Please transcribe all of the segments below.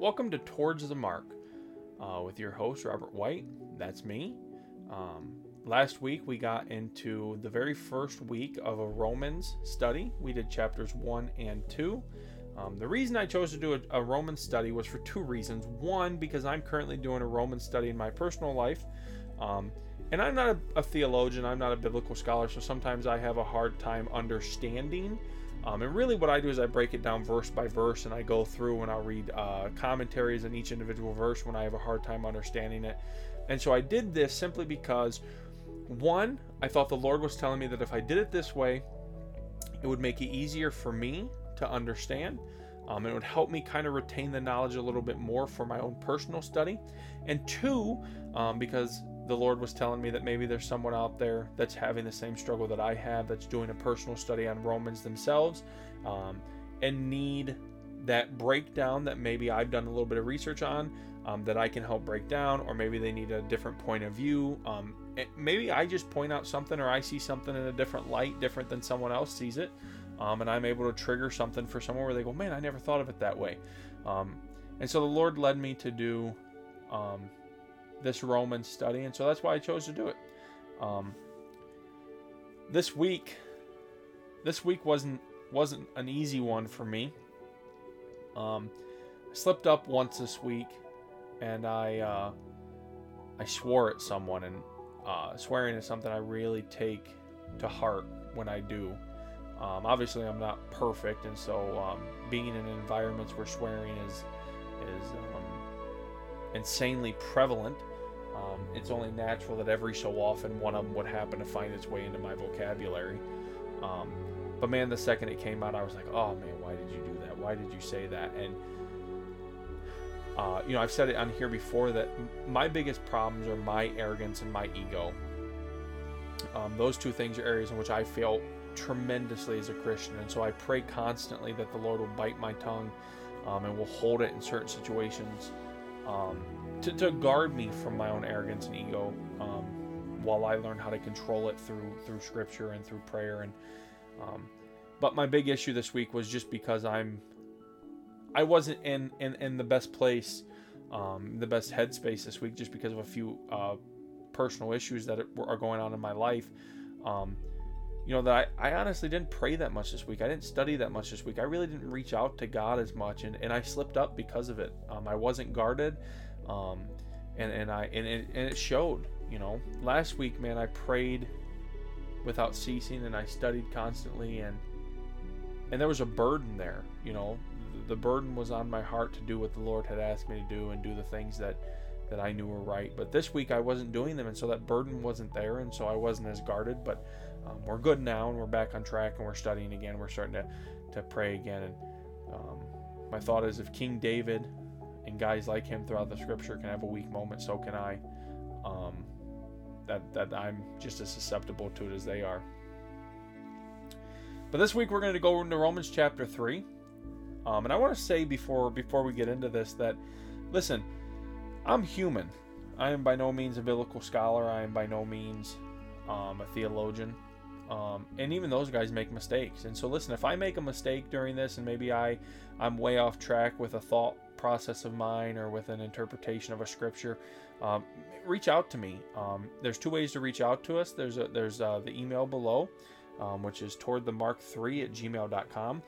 Welcome to Towards the Mark with your host, Robert White. That's me. Last week, we got into the very first week of a Romans study. We did chapters 1 and 2. The reason I chose to do a Romans study was for two reasons. One, because I'm currently doing a Romans study in my personal life. And I'm not a theologian. I'm not a biblical scholar. So sometimes I have a hard time understanding. And really what I do is I break it down verse by verse, and I go through and I'll read commentaries on each individual verse when I have a hard time understanding it. And so I did this simply because, one, I thought the Lord was telling me that if I did it this way, it would make it easier for me to understand. It would help me kind of retain the knowledge a little bit more for my own personal study. And two, because the Lord was telling me that maybe there's someone out there that's having the same struggle that I have, that's doing a personal study on Romans themselves, and need that breakdown that maybe I've done a little bit of research on, that I can help break down, or maybe they need a different point of view. Maybe I just point out something, or I see something in a different light, different than someone else sees it, and I'm able to trigger something for someone where they go, man, I never thought of it that way. And so the Lord led me to do this Roman study, and so that's why I chose to do it. This week wasn't an easy one for me. I slipped up once this week, and I swore at someone, and swearing is something I really take to heart when I do. Obviously, I'm not perfect, and so being in environments where swearing is insanely prevalent, it's only natural that every so often one of them would happen to find its way into my vocabulary. But man, the second it came out, I was like, oh man, why did you do that? Why did you say that? And I've said it on here before that my biggest problems are my arrogance and my ego. Those two things are areas in which I fail tremendously as a Christian, and so I pray constantly that the Lord will bite my tongue and will hold it in certain situations to guard me from my own arrogance and ego, while I learn how to control it through scripture and through prayer. And but my big issue this week was just because I wasn't in the best place, the best headspace this week, just because of a few personal issues that are going on in my life. That I honestly didn't pray that much this week. I didn't study that much this week. I really didn't reach out to God as much, and I slipped up because of it. I wasn't guarded, and it showed. Last week, man, I prayed without ceasing, and I studied constantly, and there was a burden there. The burden was on my heart to do what the Lord had asked me to do and do the things that I knew were right. But this week I wasn't doing them, and so that burden wasn't there, and so I wasn't as guarded. But we're good now, and we're back on track, and we're studying again. We're starting to pray again. And my thought is, if King David and guys like him throughout the scripture can have a weak moment, so can I. That I'm just as susceptible to it as they are. But this week we're going to go into Romans chapter 3. And I want to say before we get into this that, listen, I'm human. I am by no means a biblical scholar. I am by no means a theologian. And even those guys make mistakes. And so listen, if I make a mistake during this, and maybe I'm way off track with a thought process of mine or with an interpretation of a scripture, reach out to me. There's two ways to reach out to us. There's the email below, which is towardthemark3@gmail.com.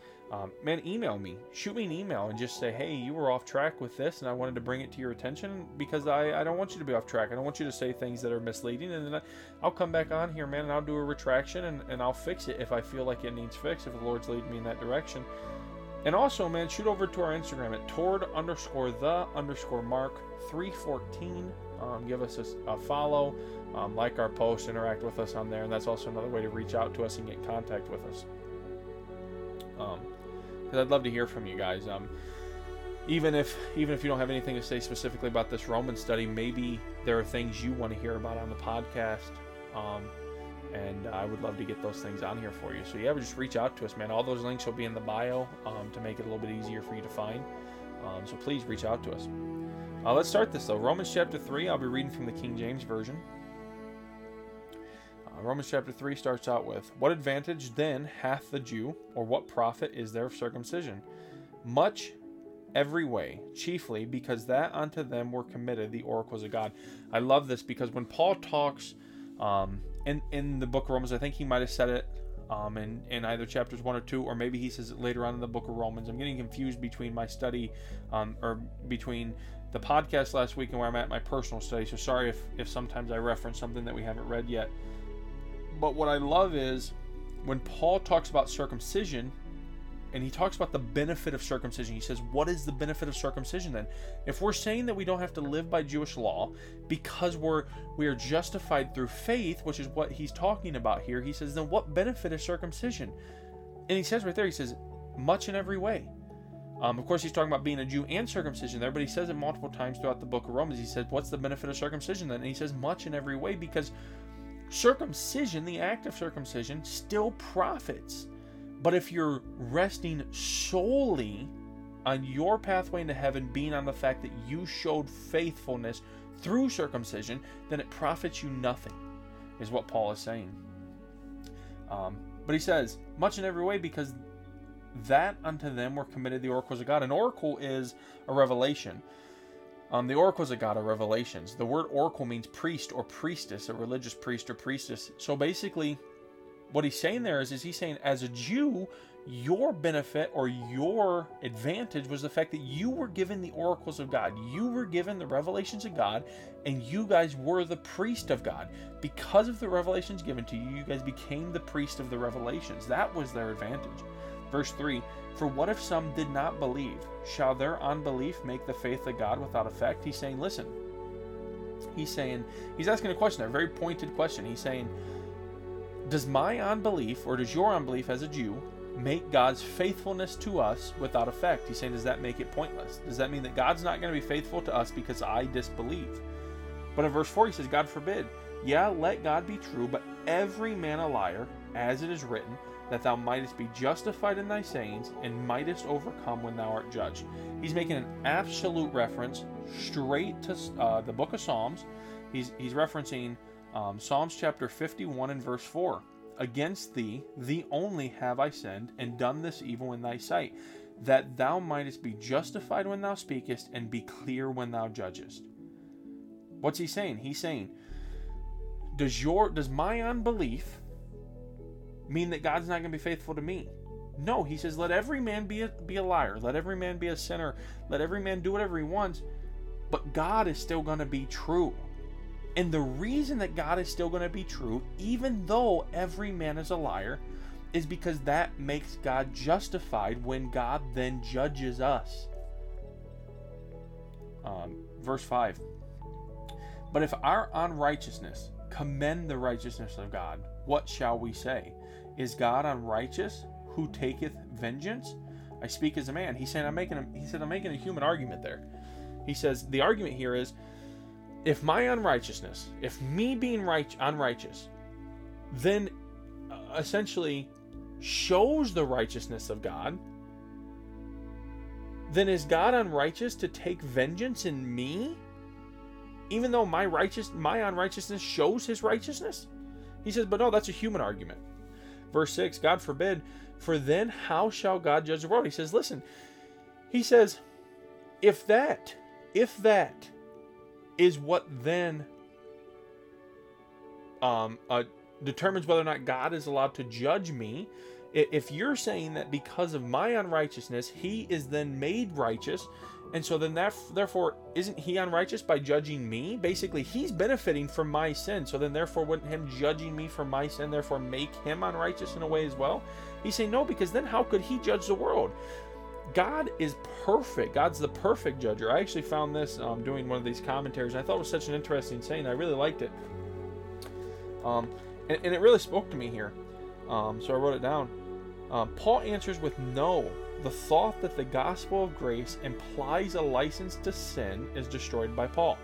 Man, email me. Shoot me an email and just say, hey, you were off track with this, and I wanted to bring it to your attention, because I don't want you to be off track. I don't want you to say things that are misleading, and then I'll come back on here, man, and I'll do a retraction, and I'll fix it if I feel like it needs fixed, if the Lord's leading me in that direction. And also, man, shoot over to our Instagram at toward_the_mark314. Give us a follow, like our post, interact with us on there, and that's also another way to reach out to us and get contact with us. Because I'd love to hear from you guys. Even if you don't have anything to say specifically about this Roman study, maybe there are things you want to hear about on the podcast, and I would love to get those things on here for you. So yeah, just reach out to us, man. All those links will be in the bio to make it a little bit easier for you to find. So please reach out to us. Let's start this, though. Romans chapter 3, I'll be reading from the King James Version. Romans chapter 3 starts out with, What advantage then hath the Jew, or what profit is there of circumcision? Much every way, chiefly because that unto them were committed the oracles of God. I love this because when Paul talks in the book of Romans, I think he might have said it in either chapters 1 or 2, or maybe he says it later on in the book of Romans. I'm getting confused between my study or between the podcast last week and where I'm at in my personal study. So sorry if sometimes I reference something that we haven't read yet. But what I love is when Paul talks about circumcision, and he talks about the benefit of circumcision. He says, what is the benefit of circumcision then? If we're saying that we don't have to live by Jewish law because we are justified through faith, which is what he's talking about here, he says, then what benefit is circumcision? And he says right there, he says, much in every way. Of course, he's talking about being a Jew and circumcision there, but he says it multiple times throughout the book of Romans. He says, what's the benefit of circumcision then? And he says, much in every way, because circumcision, the act of circumcision, still profits. But if you're resting solely on your pathway into heaven, being on the fact that you showed faithfulness through circumcision, then it profits you nothing, is what Paul is saying. But he says, much in every way, because that unto them were committed the oracles of God. An oracle is a revelation. The oracles of God are revelations. The word oracle means priest or priestess, a religious priest or priestess. So basically, what he's saying there is he's saying, as a Jew, your benefit or your advantage was the fact that you were given the oracles of God. You were given the revelations of God, and you guys were the priest of God. Because of the revelations given to you, you guys became the priest of the revelations. That was their advantage. Verse 3, for what if some did not believe? Shall their unbelief make the faith of God without effect? He's saying, listen, he's asking a question, a very pointed question. He's saying, does my unbelief, or does your unbelief as a Jew, make God's faithfulness to us without effect? He's saying, does that make it pointless? Does that mean that God's not going to be faithful to us because I disbelieve? But in verse 4, he says, God forbid. Yeah, let God be true, but every man a liar, as it is written, that thou mightest be justified in thy sayings, and mightest overcome when thou art judged. He's making an absolute reference straight to the book of Psalms. He's referencing Psalms chapter 51 and verse 4. Against thee, thee only have I sinned, and done this evil in thy sight, that thou mightest be justified when thou speakest, and be clear when thou judgest. What's he saying? He's saying, does my unbelief mean that God's not going to be faithful to me? No, he says, let every man be a liar. Let every man be a sinner. Let every man do whatever he wants, but God is still going to be true. And the reason that God is still going to be true, even though every man is a liar, is because that makes God justified when God then judges us. Verse 5. But if our unrighteousness commend the righteousness of God, what shall we say? Is God unrighteous, who taketh vengeance? I speak as a man. He's saying, I'm making a human argument there. He says, the argument here is, if my unrighteousness, if me being unrighteous, then essentially shows the righteousness of God, then is God unrighteous to take vengeance in me, even though my unrighteousness shows his righteousness? He says, but no, that's a human argument. Verse 6, God forbid, for then how shall God judge the world? He says, listen, he says, if that is what then determines whether or not God is allowed to judge me. If you're saying that because of my unrighteousness, he is then made righteous, and so then that, therefore, isn't he unrighteous by judging me? Basically, he's benefiting from my sin, so then therefore wouldn't him judging me for my sin therefore make him unrighteous in a way as well? He's saying no, because then how could he judge the world? God is perfect. God's the perfect judger. I actually found this doing one of these commentaries. I thought it was such an interesting saying. I really liked it. And it really spoke to me here. So I wrote it down. Paul answers with no. The thought that the gospel of grace implies a license to sin is destroyed by Paul.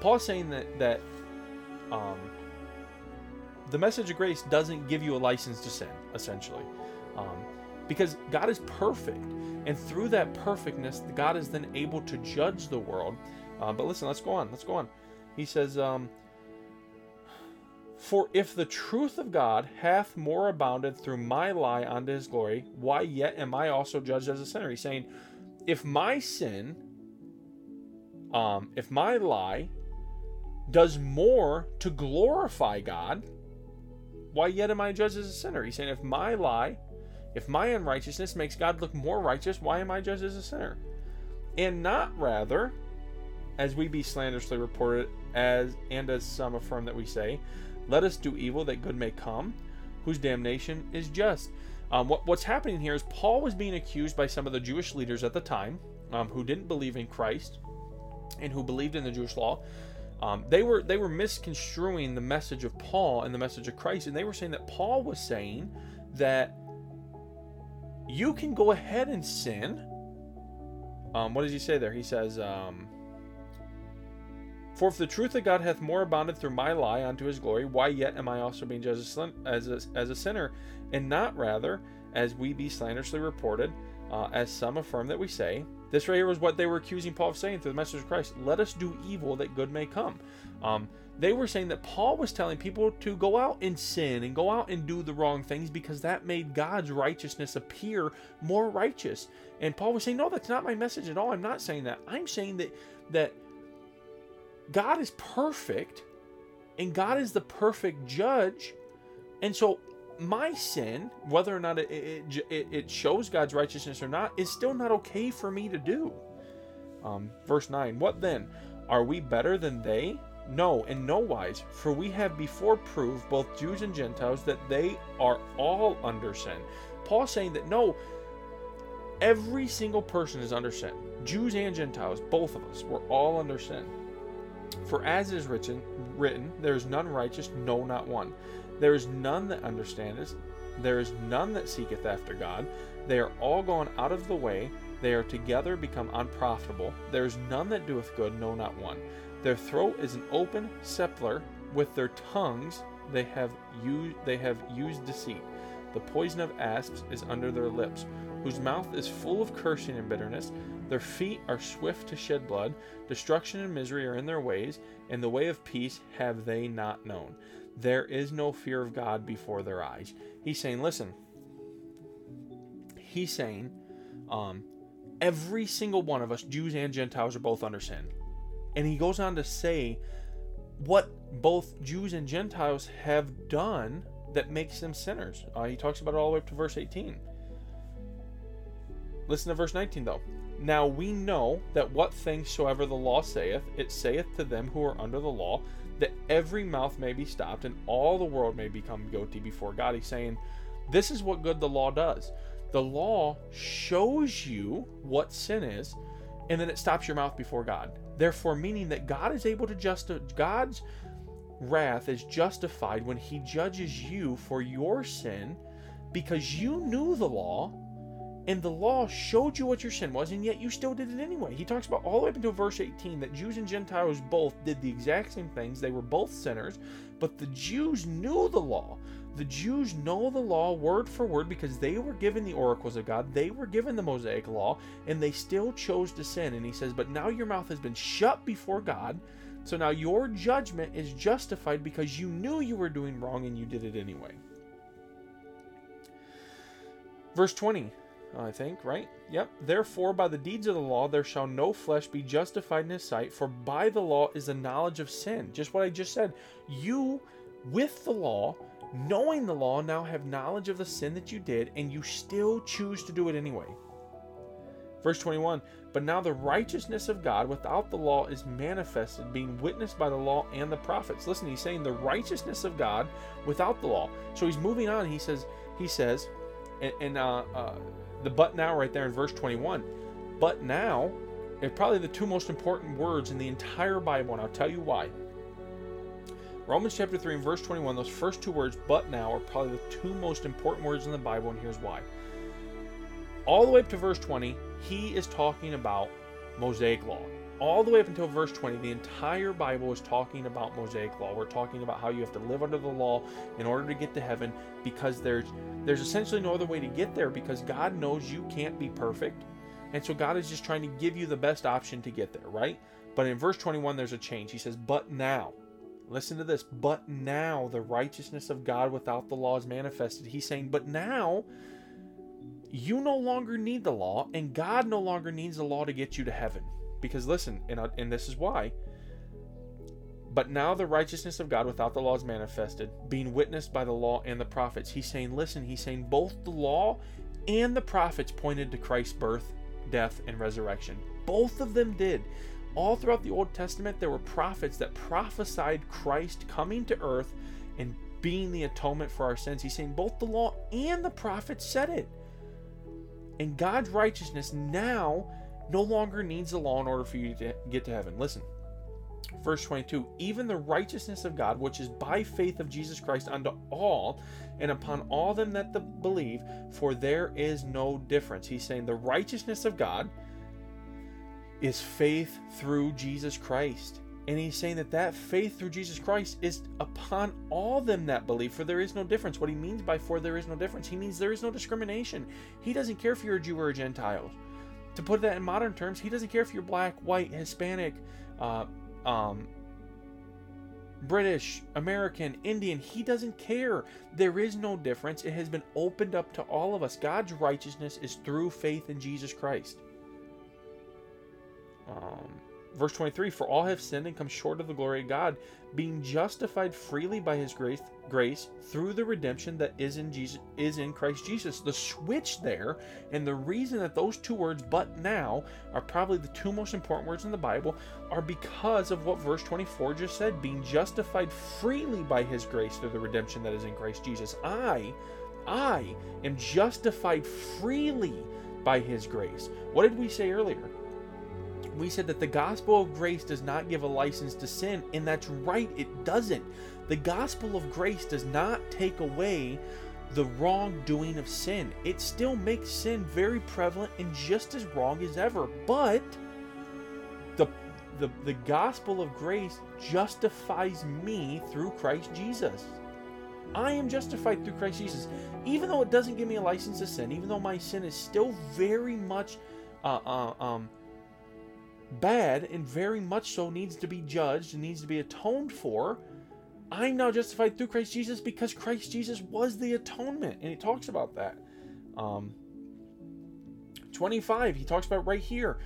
Paul's saying that the message of grace doesn't give you a license to sin, essentially. Because God is perfect, and through that perfectness, God is then able to judge the world. But listen, let's go on. He says, for if the truth of God hath more abounded through my lie unto his glory, why yet am I also judged as a sinner? He's saying, if my sin, if my lie does more to glorify God, why yet am I judged as a sinner? He's saying, if my lie, if my unrighteousness makes God look more righteous, why am I judged as a sinner? And not rather, as we be slanderously reported, as some affirm that we say, let us do evil that good may come, whose damnation is just. What's happening here is Paul was being accused by some of the Jewish leaders at the time, who didn't believe in Christ and who believed in the Jewish law. They were misconstruing the message of Paul and the message of Christ, and they were saying that Paul was saying that you can go ahead and sin. What does he say there? He says, for if the truth of God hath more abounded through my lie unto his glory, why yet am I also being judged as a sinner? And not rather, as we be slanderously reported, as some affirm that we say. This right here was what they were accusing Paul of saying through the message of Christ. Let us do evil that good may come. They were saying that Paul was telling people to go out and sin and go out and do the wrong things because that made God's righteousness appear more righteous. And Paul was saying, no, that's not my message at all. I'm not saying that. I'm saying that God is perfect, and God is the perfect judge, and so my sin, whether or not it shows God's righteousness or not, is still not okay for me to do. Verse 9, what then? Are we better than they? No, in no wise, for we have before proved, both Jews and Gentiles, that they are all under sin. Paul's saying that no, every single person is under sin. Jews and Gentiles, both of us, we're all under sin. For as it is written, there is none righteous, no, not one. There is none that understandeth, there is none that seeketh after God. They are all gone out of the way, they are together become unprofitable. There is none that doeth good, no, not one. Their throat is an open sepulchre, with their tongues they have used deceit. The poison of asps is under their lips, whose mouth is full of cursing and bitterness. Their feet are swift to shed blood. Destruction and misery are in their ways, and the way of peace have they not known. There is no fear of God before their eyes. He's saying, listen, every single one of us, Jews and Gentiles, are both under sin. And he goes on to say what both Jews and Gentiles have done that makes them sinners. He talks about it all the way up to verse 18. Listen to verse 19, though. Now we know that what things soever the law saith, it saith to them who are under the law, that every mouth may be stopped, and all the world may become guilty before God. He's saying, this is what good the law does. The law shows you what sin is, and then it stops your mouth before God. Therefore, meaning that God is able to God's wrath is justified when he judges you for your sin, because you knew the law, and the law showed you what your sin was, and yet you still did it anyway. He talks about all the way up until verse 18 that Jews and Gentiles both did the exact same things. They were both sinners, but the Jews knew the law. The Jews know the law word for word because they were given the oracles of God. They were given the Mosaic law, and they still chose to sin. And he says, but now your mouth has been shut before God, so now your judgment is justified because you knew you were doing wrong and you did it anyway. Verse 20. I think, right? Yep. Therefore, by the deeds of the law, there shall no flesh be justified in his sight, for by the law is the knowledge of sin. Just what I just said. You, with the law, knowing the law, now have knowledge of the sin that you did, and you still choose to do it anyway. Verse 21, but now the righteousness of God without the law is manifested, being witnessed by the law and the prophets. Listen, he's saying the righteousness of God without the law. So he's moving on. He says, the but now right there in verse 21. But now are probably the two most important words in the entire Bible, and I'll tell you why. Romans chapter 3 and verse 21, those first two words, but now, are probably the two most important words in the Bible, and here's why. All the way up to verse 20, he is talking about Mosaic law. All the way up until verse 20, the entire Bible is talking about Mosaic law. We're talking about how you have to live under the law in order to get to heaven, because there's essentially no other way to get there, because God knows you can't be perfect. And so God is just trying to give you the best option to get there, right? But in verse 21, there's a change. He says, but now, listen to this, but now the righteousness of God without the law is manifested. He's saying, but now you no longer need the law, and God no longer needs the law to get you to heaven. Because listen, and this is why. But now the righteousness of God without the law is manifested, being witnessed by the law and the prophets. He's saying, listen, he's saying both the law and the prophets pointed to Christ's birth, death, and resurrection. Both of them did. All throughout the Old Testament, there were prophets that prophesied Christ coming to earth and being the atonement for our sins. He's saying both the law and the prophets said it. And God's righteousness now no longer needs the law in order for you to get to heaven. Listen, verse 22, even the righteousness of God, which is by faith of Jesus Christ unto all and upon all them that believe, for there is no difference. He's saying the righteousness of God is faith through Jesus Christ. And he's saying that that faith through Jesus Christ is upon all them that believe, for there is no difference. What he means by for there is no difference, he means there is no discrimination. He doesn't care if you're a Jew or a Gentile. To put that in modern terms, he doesn't care if you're black, white, Hispanic, British, American, Indian. He doesn't care. There is no difference. It has been opened up to all of us. God's righteousness is through faith in Jesus Christ. Verse 23, for all have sinned and come short of the glory of God, being justified freely by his grace through the redemption that is in Christ Jesus. The switch there, and the reason that those two words, but now, are probably the two most important words in the Bible, are because of what verse 24 just said, being justified freely by his grace through the redemption that is in Christ Jesus. I am justified freely by his grace. What did we say earlier? We said that the gospel of grace does not give a license to sin, and that's right, it doesn't. The gospel of grace does not take away the wrongdoing of sin. It still makes sin very prevalent and just as wrong as ever, but the gospel of grace justifies me through Christ Jesus. I am justified through Christ Jesus. Even though it doesn't give me a license to sin, even though my sin is still very much bad and very much so needs to be judged and needs to be atoned for, I'm now justified through Christ Jesus because Christ Jesus was the atonement, and he talks about that. 25, he talks about right here,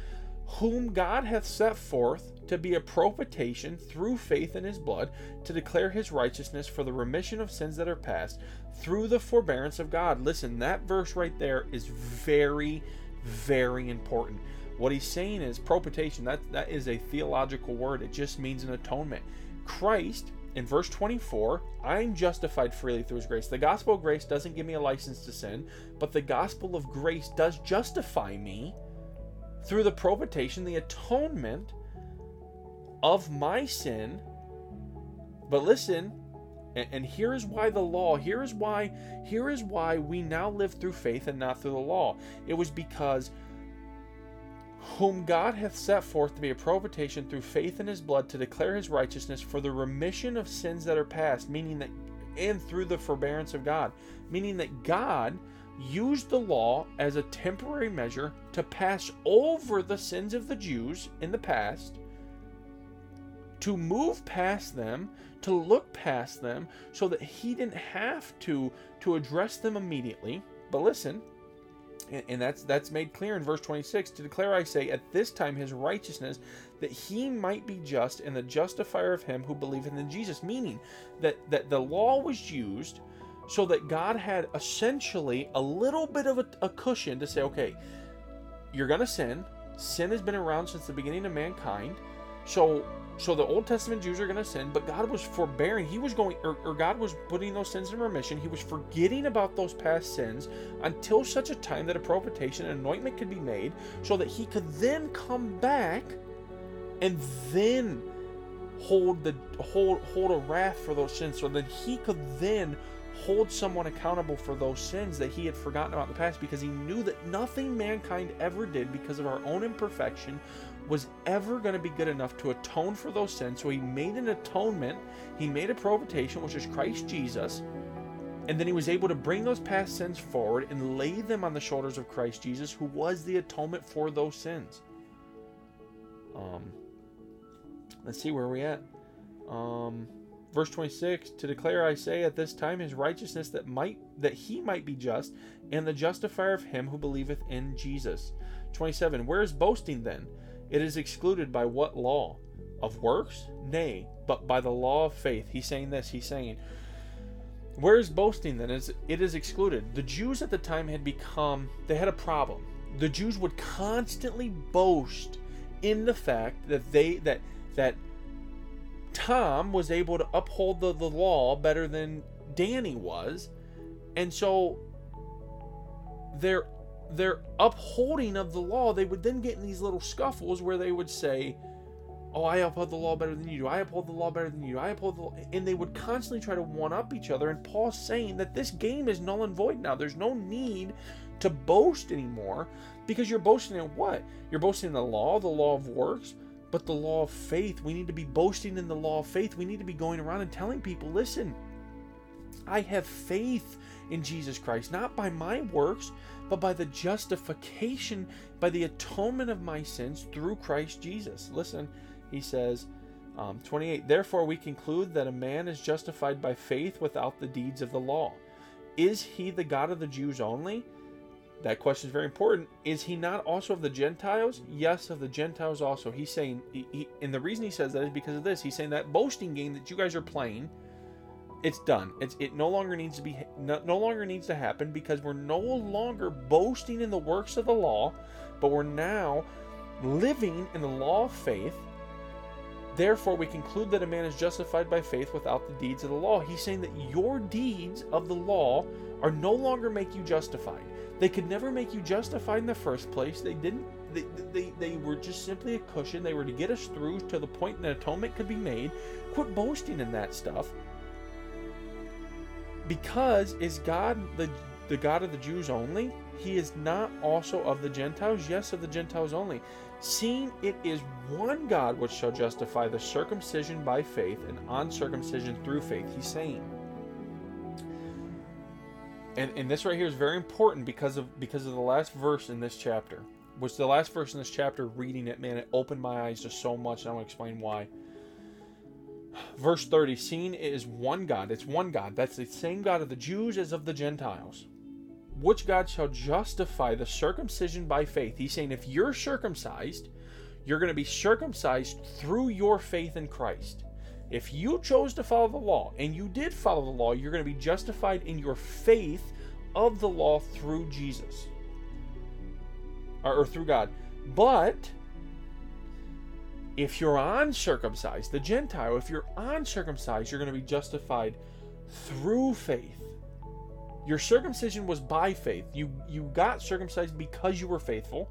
whom God hath set forth to be a propitiation through faith in his blood, to declare his righteousness for the remission of sins that are past, through the forbearance of God. Listen, that verse right there is very, very important. What he's saying is propitiation. That is a theological word. It just means an atonement. Christ, in verse 24, I'm justified freely through his grace. The gospel of grace doesn't give me a license to sin, but the gospel of grace does justify me through the propitiation, the atonement of my sin. But listen, and here is why the law, here is why we now live through faith and not through the law. It was because whom God hath set forth to be a propitiation through faith in his blood, to declare his righteousness for the remission of sins that are past, meaning that, and through the forbearance of God, meaning that God used the law as a temporary measure to pass over the sins of the Jews in the past, to move past them, to look past them, so that he didn't have to address them immediately. But listen, and that's made clear in verse 26, to declare, I say, at this time his righteousness, that he might be just and the justifier of him who believeth in Jesus. Meaning that the law was used so that God had essentially a little bit of a cushion to say, okay, you're going to sin. Sin has been around since the beginning of mankind. So the Old Testament Jews are going to sin, but God was forbearing. He was going, or God was putting those sins in remission. He was forgetting about those past sins until such a time that a propitiation, an anointment could be made, so that he could then come back and then hold a wrath for those sins, so that he could then hold someone accountable for those sins that he had forgotten about in the past, because he knew that nothing mankind ever did because of our own imperfection was ever going to be good enough to atone for those sins. So he made an atonement, he made a propitiation, which is Christ Jesus, and then he was able to bring those past sins forward and lay them on the shoulders of Christ Jesus, who was the atonement for those sins. Let's see where we're at. Verse 26, to declare I say at this time his righteousness, that he might be just, and the justifier of him who believeth in Jesus. 27, where is boasting then? It is excluded by what law? Of works? Nay, but by the law of faith. He's saying this, he's saying, where is boasting then? It is excluded. The Jews at the time they had a problem. The Jews would constantly boast in the fact that that Tom was able to uphold the law better than Danny was, and so their upholding of the law, they would then get in these little scuffles where they would say, oh, I uphold the law better than you do, I uphold the law better than you do, I uphold the law, and they would constantly try to one-up each other. And Paul's saying that this game is null and void now. There's no need to boast anymore, because you're boasting in what? You're boasting in the law of works, but the law of faith. We need to be boasting in the law of faith. We need to be going around and telling people, listen, I have faith in Jesus Christ, not by my works, but by the justification, by the atonement of my sins through Christ Jesus. Listen, he says, 28, therefore we conclude that a man is justified by faith without the deeds of the law. Is he the God of the Jews only? That question is very important. Is he not also of the Gentiles? Yes, of the Gentiles also. He's saying, and the reason he says that is because of this. He's saying that boasting game that you guys are playing, it's done. It no longer needs to be. No longer needs to happen, because we're no longer boasting in the works of the law, but we're now living in the law of faith. Therefore, we conclude that a man is justified by faith without the deeds of the law. He's saying that your deeds of the law are no longer make you justified. They could never make you justified in the first place. They didn't. They were just simply a cushion. They were to get us through to the point that atonement could be made. Quit boasting in that stuff. Because is God the God of the Jews only? He is not also of the Gentiles? Yes, of the Gentiles only. Seeing it is one God which shall justify the circumcision by faith and uncircumcision through faith. He's saying, and this right here is very important because of the last verse in this chapter. Which the last verse in this chapter, reading it, man, it opened my eyes to so much, and I'm going to explain why. Verse 30, seeing it is one God. It's one God. That's the same God of the Jews as of the Gentiles. Which God shall justify the circumcision by faith? He's saying if you're circumcised, you're going to be circumcised through your faith in Christ. If you chose to follow the law, and you did follow the law, you're going to be justified in your faith of the law through Jesus. Or through God. But if you're uncircumcised, the Gentile, if you're uncircumcised, you're going to be justified through faith. Your circumcision was by faith. You got circumcised because you were faithful.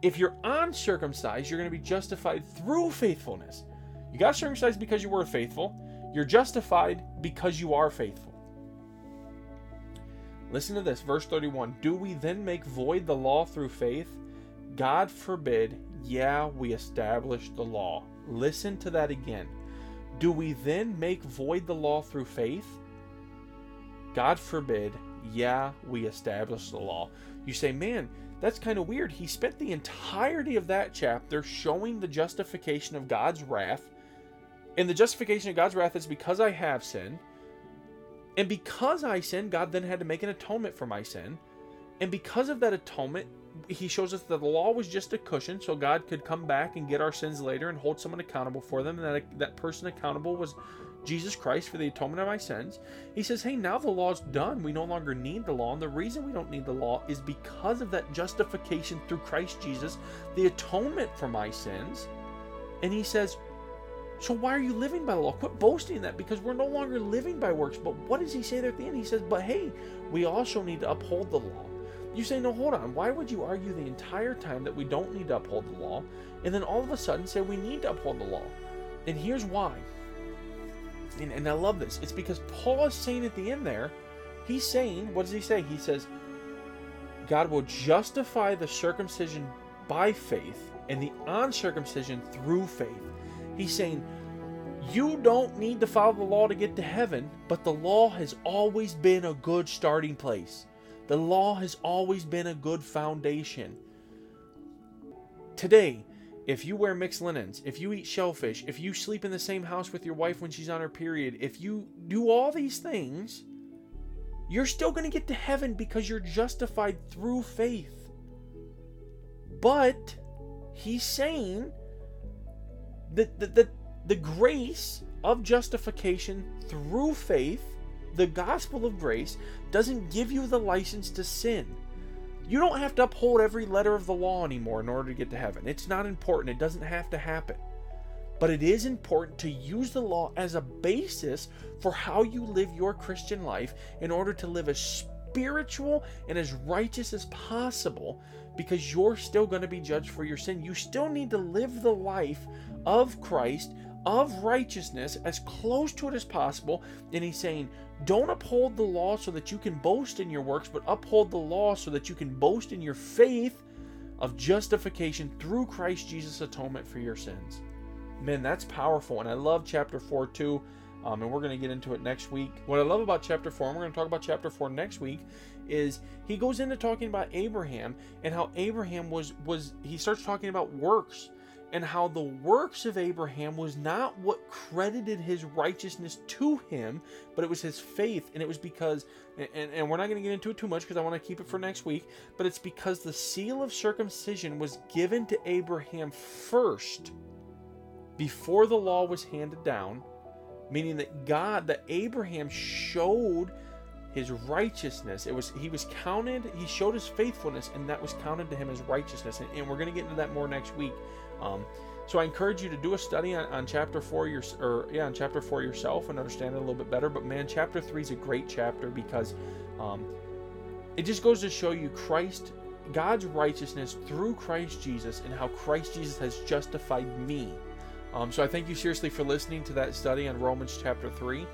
If you're uncircumcised, you're going to be justified through faithfulness. You got circumcised because you were faithful. You're justified because you are faithful. Listen to this, verse 31. Do we then make void the law through faith? God forbid. Yeah, we establish the law. Listen to that again. Do we then make void the law through faith? God forbid, yeah, we establish the law. You say, man, that's kind of weird. He spent the entirety of that chapter showing the justification of God's wrath. And the justification of God's wrath is because I have sinned. And because I sinned, God then had to make an atonement for my sin. And because of that atonement, he shows us that the law was just a cushion so God could come back and get our sins later and hold someone accountable for them. And that person accountable was Jesus Christ for the atonement of my sins. He says, hey, now the law's done. We no longer need the law. And the reason we don't need the law is because of that justification through Christ Jesus, the atonement for my sins. And he says, so why are you living by the law? Quit boasting that, because we're no longer living by works. But what does he say there at the end? He says, but hey, we also need to uphold the law. You say, no, hold on. Why would you argue the entire time that we don't need to uphold the law, and then all of a sudden say we need to uphold the law? And here's why. And I love this. It's because Paul is saying at the end there, he's saying, what does he say? He says, God will justify the circumcision by faith and the uncircumcision through faith. He's saying, you don't need to follow the law to get to heaven, but the law has always been a good starting place. The law has always been a good foundation. Today, If you wear mixed linens, if you eat shellfish, if you sleep in the same house with your wife when she's on her period, if you do all these things, you're still going to get to heaven because you're justified through faith. But he's saying that the grace of justification through faith, the gospel of grace, doesn't give you the license to sin. You don't have to uphold every letter of the law anymore in order to get to heaven. It's not important. It doesn't have to happen. But it is important to use the law as a basis for how you live your Christian life in order to live as spiritual and as righteous as possible, because you're still going to be judged for your sin. You still need to live the life of Christ, of righteousness, as close to it as possible. And he's saying, don't uphold the law so that you can boast in your works, but uphold the law so that you can boast in your faith of justification through Christ Jesus' atonement for your sins. Man, that's powerful. And I love chapter 4 too. And we're going to get into it next week. What I love about chapter 4, and we're going to talk about chapter 4 next week, is he goes into talking about Abraham and how Abraham was he starts talking about works, and how the works of Abraham was not what credited his righteousness to him, but it was his faith. And it was because, and we're not going to get into it too much because I want to keep it for next week, but it's because the seal of circumcision was given to Abraham first before the law was handed down, meaning that God, that Abraham showed his righteousness. He showed his faithfulness, and that was counted to him as righteousness. And we're going to get into that more next week. So I encourage you to do a study on chapter 4 on chapter 4 yourself and understand it a little bit better. But man, chapter 3 is a great chapter because it just goes to show you God's righteousness through Christ Jesus and how Christ Jesus has justified me. So I thank you seriously for listening to that study on Romans chapter 3.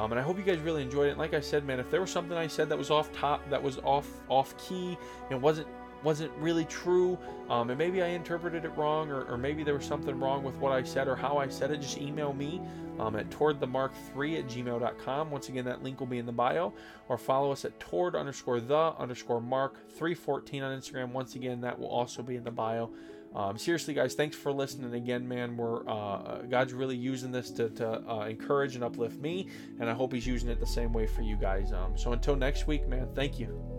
And I hope you guys really enjoyed it. And like I said, man, if there was something I said that was off key and wasn't really true, and maybe I interpreted it wrong, or maybe there was something wrong with what I said or how I said it, just email me at towardthemark3@gmail.com. Once again, that link will be in the bio, or follow us at toward_the_mark314 on Instagram. Once again, that will also be in the bio. Seriously, guys, thanks for listening again, man. God's really using this to encourage and uplift me, and I hope he's using it the same way for you guys. So until next week, man, thank you.